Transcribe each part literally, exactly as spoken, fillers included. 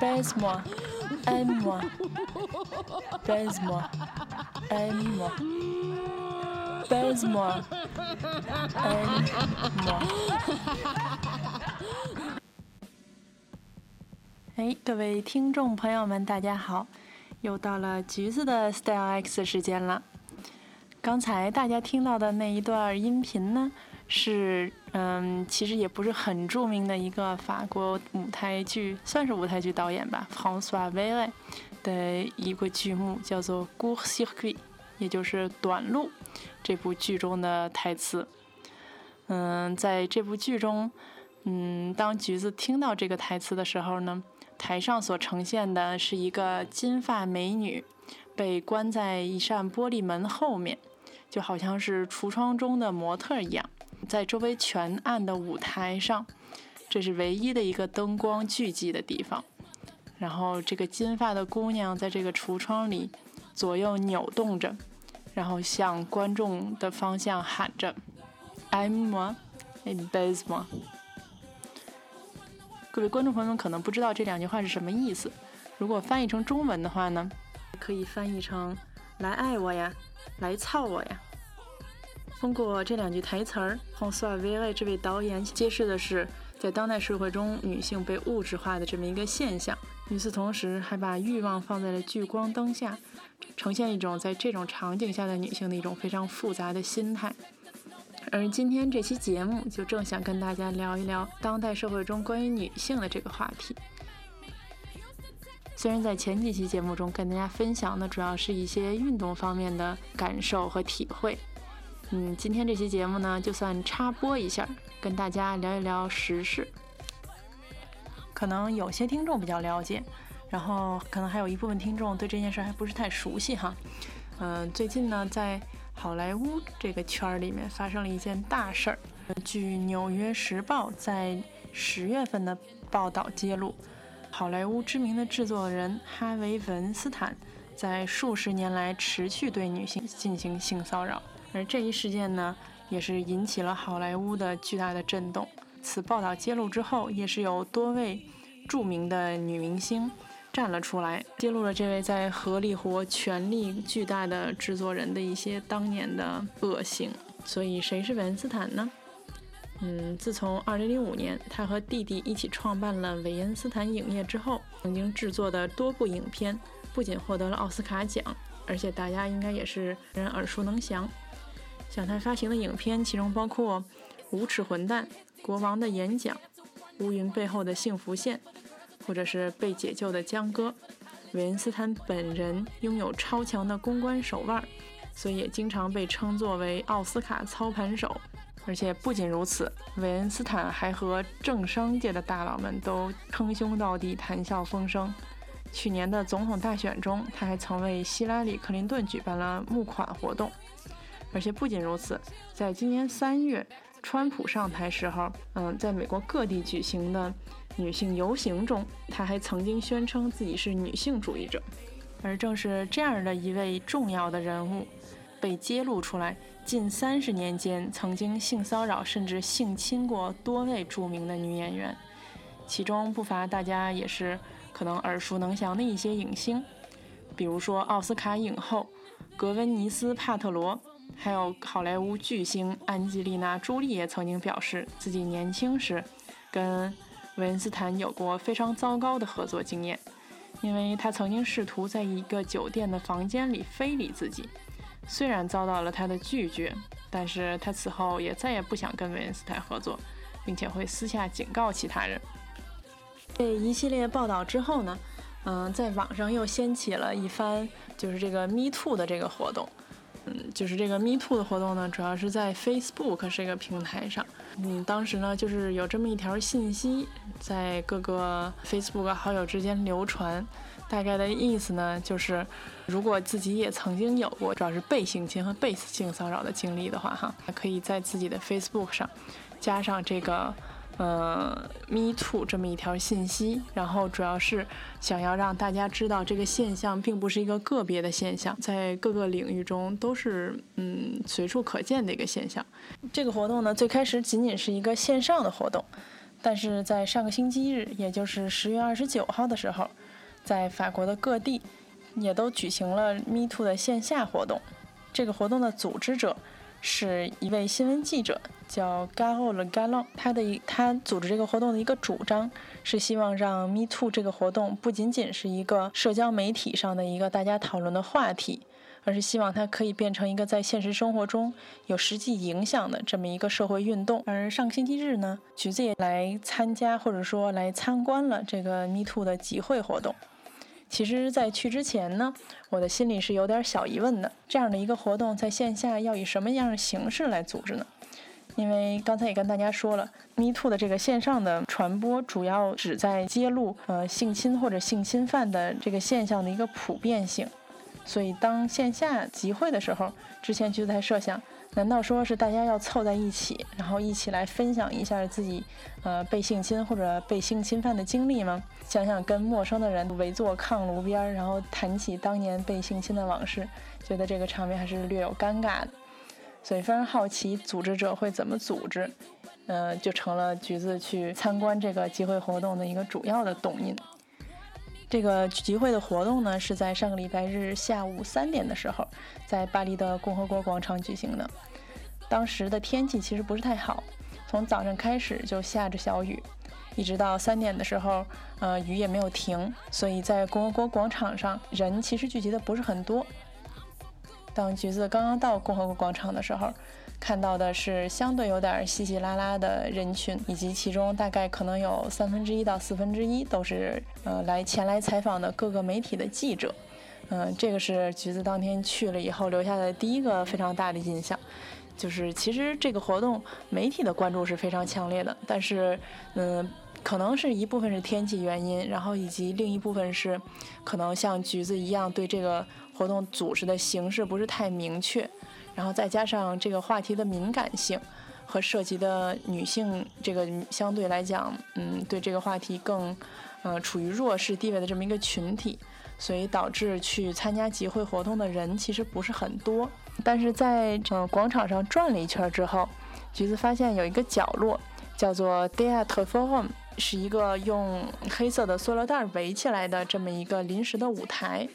Baise-moi, aime-moi. Baise-moi, aime-moi. Baise-moi, aime-moi. 哎，各位听众朋友们，大家好，又到了橘子的 Style X 时间了。刚才大家听到的那一段音频呢，是嗯，其实也不是很著名的一个法国舞台剧，算是舞台剧导演吧 ，François Vélet 的一个剧目，叫做《Court-Circuit》，也就是《短路》这部剧中的台词。嗯，在这部剧中，嗯，当橘子听到这个台词的时候呢，台上所呈现的是一个金发美女被关在一扇玻璃门后面，就好像是橱窗中的模特一样。在周围全暗的舞台上，这是唯一的一个灯光聚集的地方。然后这个金发的姑娘在这个橱窗里左右扭动着，然后向观众的方向喊着 Aime-moi et baise-moi。 各位观众朋友们可能不知道这两句话是什么意思，如果翻译成中文的话呢，可以翻译成来爱我呀，来操我呀。通过这两句台词儿，François Vélet这位导演揭示的是在当代社会中女性被物质化的这么一个现象，与此同时还把欲望放在了聚光灯下，呈现一种在这种场景下的女性的一种非常复杂的心态。而今天这期节目就正想跟大家聊一聊当代社会中关于女性的这个话题。虽然在前几期节目中跟大家分享的主要是一些运动方面的感受和体会，嗯，今天这期节目呢，就算插播一下，跟大家聊一聊时事。可能有些听众比较了解，然后可能还有一部分听众对这件事还不是太熟悉哈。嗯、呃，最近呢，在好莱坞这个圈里面发生了一件大事儿。据《纽约时报》在十月份的报道揭露，好莱坞知名的制作人哈维·文斯坦在数十年来持续对女性进行性骚扰。而这一事件呢，也是引起了好莱坞的巨大的震动。此报道揭露之后，也是有多位著名的女明星站了出来，揭露了这位在合力活权力巨大的制作人的一些当年的恶行。所以谁是文斯坦呢？嗯，自从二零零五年他和弟弟一起创办了韦恩斯坦影业之后，曾经制作的多部影片不仅获得了奥斯卡奖，而且大家应该也是人耳熟能详。像他发行的影片，其中包括《无耻混蛋》《国王的演讲》《乌云背后的幸福线》，或者是《被解救的江歌》。韦恩斯坦本人拥有超强的公关手腕，所以也经常被称作为奥斯卡操盘手。而且不仅如此，韦恩斯坦还和政商界的大佬们都称兄道弟，谈笑风生。去年的总统大选中，他还曾为希拉里·克林顿举办了募款活动。而且不仅如此，在今年三月，川普上台时候，嗯，在美国各地举行的女性游行中，他还曾经宣称自己是女性主义者。而正是这样的一位重要的人物，被揭露出来，近三十年间曾经性骚扰甚至性侵过多位著名的女演员，其中不乏大家也是可能耳熟能详的一些影星，比如说奥斯卡影后格温尼斯·帕特罗。还有好莱坞巨星安吉丽娜·朱莉也曾经表示，自己年轻时跟韦恩斯坦有过非常糟糕的合作经验，因为她曾经试图在一个酒店的房间里非礼自己，虽然遭到了他的拒绝，但是她此后也再也不想跟韦恩斯坦合作，并且会私下警告其他人。这一系列报道之后呢，嗯、呃，在网上又掀起了一番就是这个 MeToo 的这个活动。嗯，就是这个 MeToo 的活动呢，主要是在 Facebook 这个平台上。嗯，当时呢，就是有这么一条信息在各个 Facebook 好友之间流传，大概的意思呢，就是如果自己也曾经有过主要是被性侵和被性骚扰的经历的话，哈，可以在自己的 Facebook 上加上这个呃 MeToo 这么一条信息，然后主要是想要让大家知道这个现象并不是一个个别的现象，在各个领域中都是嗯随处可见的一个现象。这个活动呢，最开始仅仅是一个线上的活动，但是在上个星期日，也就是十月二十九号的时候，在法国的各地也都举行了 MeToo 的线下活动。这个活动的组织者是一位新闻记者，叫 Garo Le Gallo。他的他组织这个活动的一个主张是希望让 MeToo 这个活动不仅仅是一个社交媒体上的一个大家讨论的话题，而是希望它可以变成一个在现实生活中有实际影响的这么一个社会运动。而上星期日呢，橘子也来参加或者说来参观了这个 MeToo 的集会活动。其实在去之前呢，我的心里是有点小疑问的，这样的一个活动在线下要以什么样的形式来组织呢？因为刚才也跟大家说了， MeToo 的这个线上的传播主要旨在揭露呃性侵或者性侵犯的这个现象的一个普遍性，所以当线下集会的时候，之前就在设想，难道说是大家要凑在一起，然后一起来分享一下自己呃被性侵或者被性侵犯的经历吗？想想跟陌生的人围坐炕炉边，然后谈起当年被性侵的往事，觉得这个场面还是略有尴尬的。所以非常好奇组织者会怎么组织，呃，就成了橘子去参观这个集会活动的一个主要的动因。这个集会的活动呢，是在上个礼拜日下午三点的时候，在巴黎的共和国广场举行的。当时的天气其实不是太好，从早上开始就下着小雨，一直到三点的时候，呃，雨也没有停，所以在共和国广场上人其实聚集的不是很多。当橘子刚刚到共和国广场的时候，看到的是相对有点稀稀拉拉的人群，以及其中大概可能有三分之一到四分之一都是呃来前来采访的各个媒体的记者。嗯、呃，这个是橘子当天去了以后留下的第一个非常大的印象，就是其实这个活动媒体的关注是非常强烈的，但是嗯、呃，可能是一部分是天气原因，然后以及另一部分是可能像橘子一样对这个活动组织的形式不是太明确，然后再加上这个话题的敏感性和涉及的女性这个相对来讲嗯，对这个话题更呃处于弱势地位的这么一个群体，所以导致去参加集会活动的人其实不是很多。但是在、呃、广场上转了一圈之后，橘子发现有一个角落叫做 Theatre Forum， 是一个用黑色的塑料袋围起来的这么一个临时的舞台。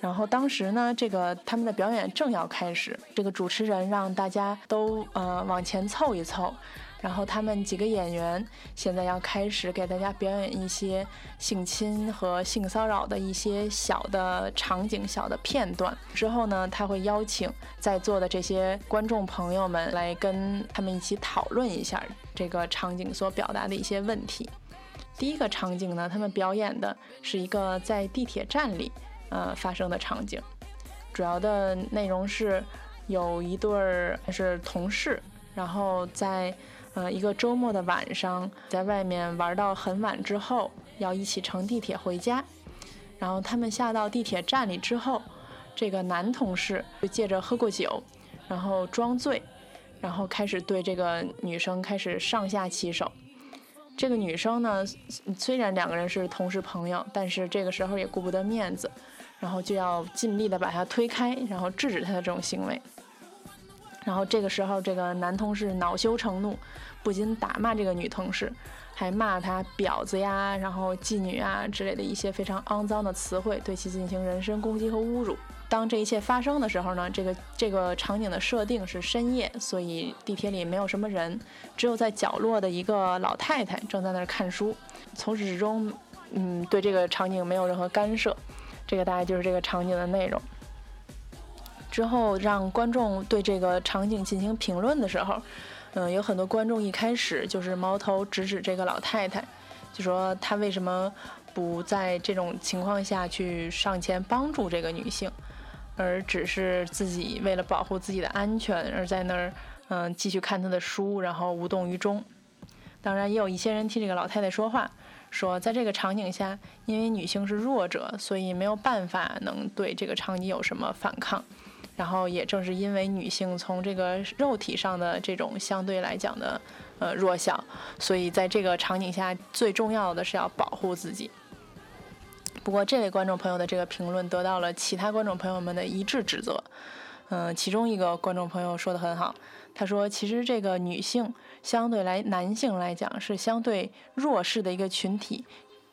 然后当时呢，这个他们的表演正要开始，这个主持人让大家都呃往前凑一凑，然后他们几个演员现在要开始给大家表演一些性侵和性骚扰的一些小的场景、小的片段。之后呢，他会邀请在座的这些观众朋友们来跟他们一起讨论一下这个场景所表达的一些问题。第一个场景呢，他们表演的是一个在地铁站里呃，发生的场景，主要的内容是有一对是同事，然后在呃一个周末的晚上，在外面玩到很晚之后，要一起乘地铁回家。然后他们下到地铁站里之后，这个男同事就借着喝过酒，然后装醉，然后开始对这个女生开始上下其手。这个女生呢，虽然两个人是同事朋友，但是这个时候也顾不得面子，然后就要尽力的把她推开，然后制止她的这种行为。然后这个时候，这个男同事恼羞成怒，不仅打骂这个女同事，还骂她婊子呀，然后妓女啊之类的一些非常肮脏的词汇，对其进行人身攻击和侮辱。当这一切发生的时候呢，这个这个场景的设定是深夜，所以地铁里没有什么人，只有在角落的一个老太太正在那儿看书，从始至终，嗯，对这个场景没有任何干涉。这个大概就是这个场景的内容。之后让观众对这个场景进行评论的时候，嗯、呃，有很多观众一开始就是矛头直指这个老太太，就说她为什么不在这种情况下去上前帮助这个女性，而只是自己为了保护自己的安全而在那儿嗯、呃、继续看他的书，然后无动于衷。当然也有一些人替这个老太太说话，说在这个场景下，因为女性是弱者，所以没有办法能对这个场景有什么反抗，然后也正是因为女性从这个肉体上的这种相对来讲的呃弱小，所以在这个场景下最重要的是要保护自己。不过这位观众朋友的这个评论得到了其他观众朋友们的一致指责，嗯，其中一个观众朋友说得很好，他说其实这个女性相对来男性来讲是相对弱势的一个群体，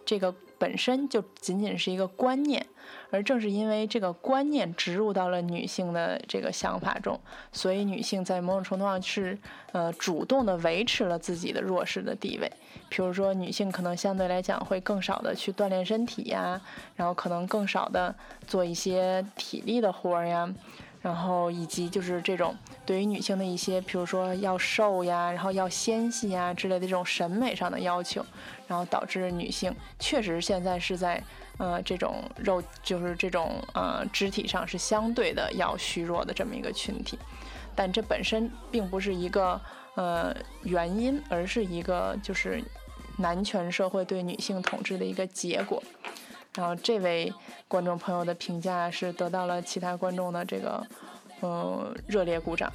这个本身就仅仅是一个观念，而正是因为这个观念植入到了女性的这个想法中，所以女性在某种程度上是呃主动的维持了自己的弱势的地位。比如说女性可能相对来讲会更少的去锻炼身体呀，然后可能更少的做一些体力的活呀，然后以及就是这种对于女性的一些比如说要瘦呀，然后要纤细呀之类的这种审美上的要求，然后导致女性确实现在是在呃这种肉就是这种呃肢体上是相对的要虚弱的这么一个群体。但这本身并不是一个呃原因，而是一个就是男权社会对女性统治的一个结果。然后这位观众朋友的评价是得到了其他观众的这个呃热烈鼓掌。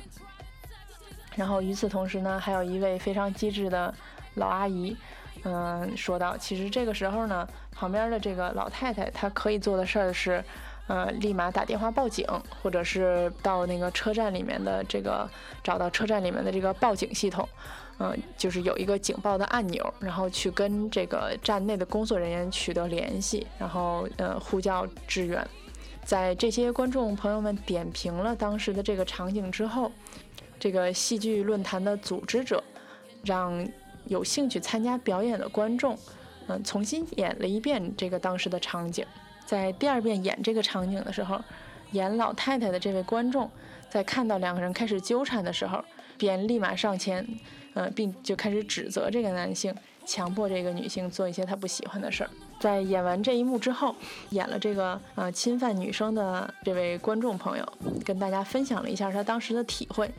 然后与此同时呢，还有一位非常机智的老阿姨嗯、呃、说到，其实这个时候呢，旁边的这个老太太她可以做的事儿是呃立马打电话报警，或者是到那个车站里面的这个找到车站里面的这个报警系统，嗯、呃、就是有一个警报的按钮，然后去跟这个站内的工作人员取得联系，然后呃呼叫支援。在这些观众朋友们点评了当时的这个场景之后，这个戏剧论坛的组织者让有兴趣参加表演的观众嗯、呃、重新演了一遍这个当时的场景。在第二遍演这个场景的时候，演老太太的这位观众在看到两个人开始纠缠的时候，便立马上前呃，并就开始指责这个男性，强迫这个女性做一些她不喜欢的事儿。在演完这一幕之后，演了这个呃侵犯女生的这位观众朋友跟大家分享了一下他当时的体会。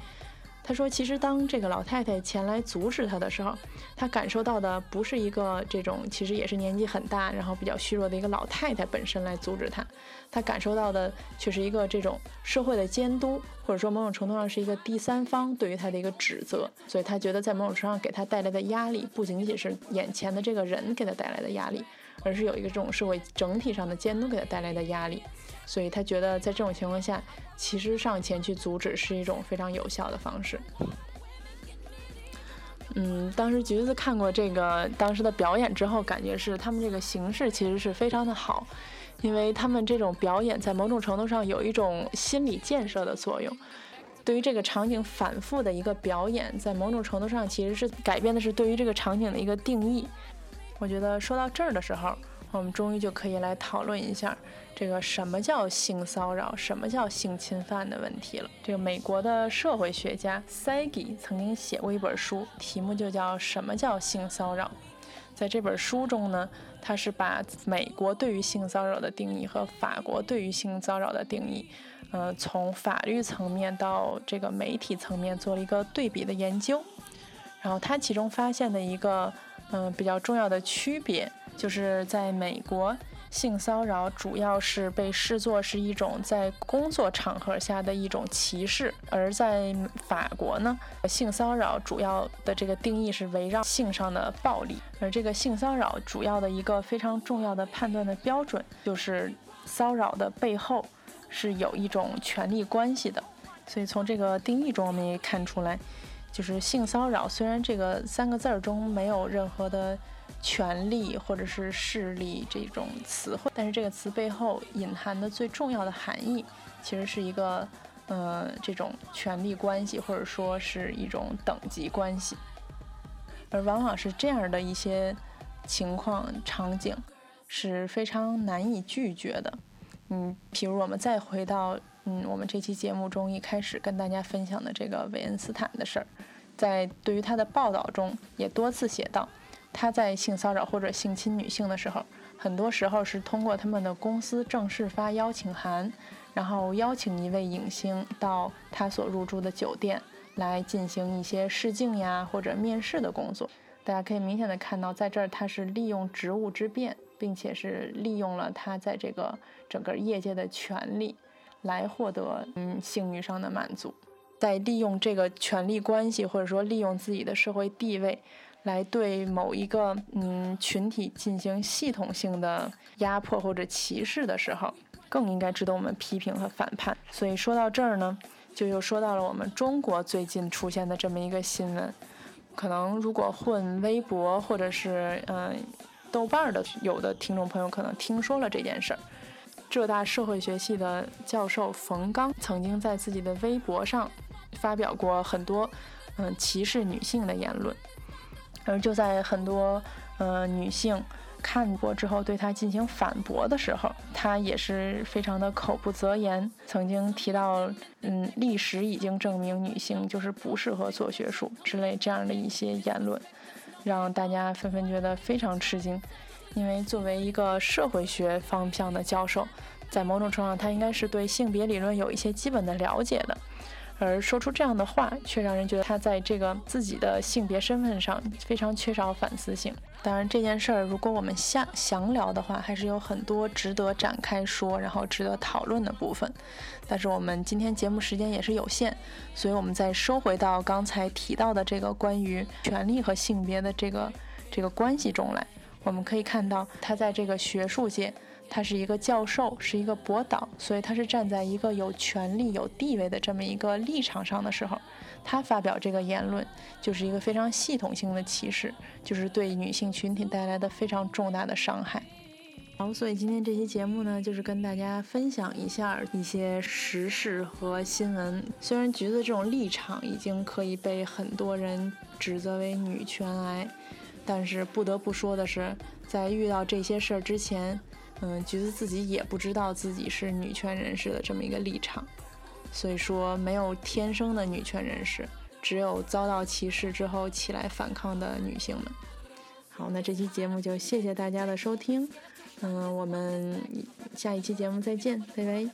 他说其实当这个老太太前来阻止他的时候，他感受到的不是一个这种其实也是年纪很大然后比较虚弱的一个老太太本身来阻止他，他感受到的却是一个这种社会的监督，或者说某种程度上是一个第三方对于他的一个指责。所以他觉得在某种程度上给他带来的压力不仅仅是眼前的这个人给他带来的压力，而是有一个这种社会整体上的监督给他带来的压力。所以他觉得在这种情况下，其实上前去阻止是一种非常有效的方式。嗯，当时橘子看过这个当时的表演之后，感觉是他们这个形式其实是非常的好，因为他们这种表演在某种程度上有一种心理建设的作用。对于这个场景反复的一个表演，在某种程度上其实是改变的是对于这个场景的一个定义。我觉得说到这儿的时候，我们终于就可以来讨论一下这个什么叫性骚扰，什么叫性侵犯的问题了。这个美国的社会学家塞吉曾经写过一本书，题目就叫《什么叫性骚扰》。在这本书中呢，他是把美国对于性骚扰的定义和法国对于性骚扰的定义，呃，从法律层面到这个媒体层面做了一个对比的研究。然后他其中发现的一个嗯、呃、比较重要的区别，就是在美国，性骚扰主要是被视作是一种在工作场合下的一种歧视，而在法国呢，性骚扰主要的这个定义是围绕性上的暴力。而这个性骚扰主要的一个非常重要的判断的标准，就是骚扰的背后是有一种权力关系的。所以从这个定义中我们也看出来，就是性骚扰虽然这个三个字儿中没有任何的权力或者是势力这种词汇，但是这个词背后隐含的最重要的含义，其实是一个呃这种权力关系，或者说是一种等级关系。而往往是这样的一些情况场景是非常难以拒绝的。嗯，比如我们再回到嗯我们这期节目中一开始跟大家分享的这个韦恩斯坦的事儿，在对于他的报道中也多次写到，他在性骚扰或者性侵女性的时候，很多时候是通过他们的公司正式发邀请函，然后邀请一位影星到他所入住的酒店来进行一些试镜呀或者面试的工作。大家可以明显的看到，在这儿他是利用职务之便，并且是利用了他在这个整个业界的权利来获得嗯性欲上的满足，在利用这个权力关系或者说利用自己的社会地位，来对某一个嗯群体进行系统性的压迫或者歧视的时候，更应该值得我们批评和反叛。所以说到这儿呢，就又说到了我们中国最近出现的这么一个新闻。可能如果混微博或者是嗯、呃、豆瓣的有的听众朋友可能听说了这件事儿。浙大社会学系的教授冯刚曾经在自己的微博上发表过很多嗯、呃、歧视女性的言论，而就在很多呃女性看过之后对他进行反驳的时候，他也是非常的口不择言，曾经提到嗯，历史已经证明女性就是不适合做学术之类这样的一些言论，让大家纷纷觉得非常吃惊。因为作为一个社会学方向的教授，在某种程度上他应该是对性别理论有一些基本的了解的，而说出这样的话却让人觉得他在这个自己的性别身份上非常缺少反思性。当然这件事儿如果我们下详聊的话，还是有很多值得展开说然后值得讨论的部分，但是我们今天节目时间也是有限，所以我们再收回到刚才提到的这个关于权力和性别的这个这个关系中来。我们可以看到他在这个学术界，他是一个教授，是一个博导，所以他是站在一个有权力有地位的这么一个立场上的时候，他发表这个言论就是一个非常系统性的歧视，就是对女性群体带来的非常重大的伤害。好，所以今天这期节目呢，就是跟大家分享一下一些时事和新闻。虽然橘子这种立场已经可以被很多人指责为女权癌，但是不得不说的是，在遇到这些事儿之前，嗯，橘子自己也不知道自己是女权人士的这么一个立场，所以说没有天生的女权人士，只有遭到歧视之后起来反抗的女性们。好，那这期节目就谢谢大家的收听，嗯，我们下一期节目再见，拜拜。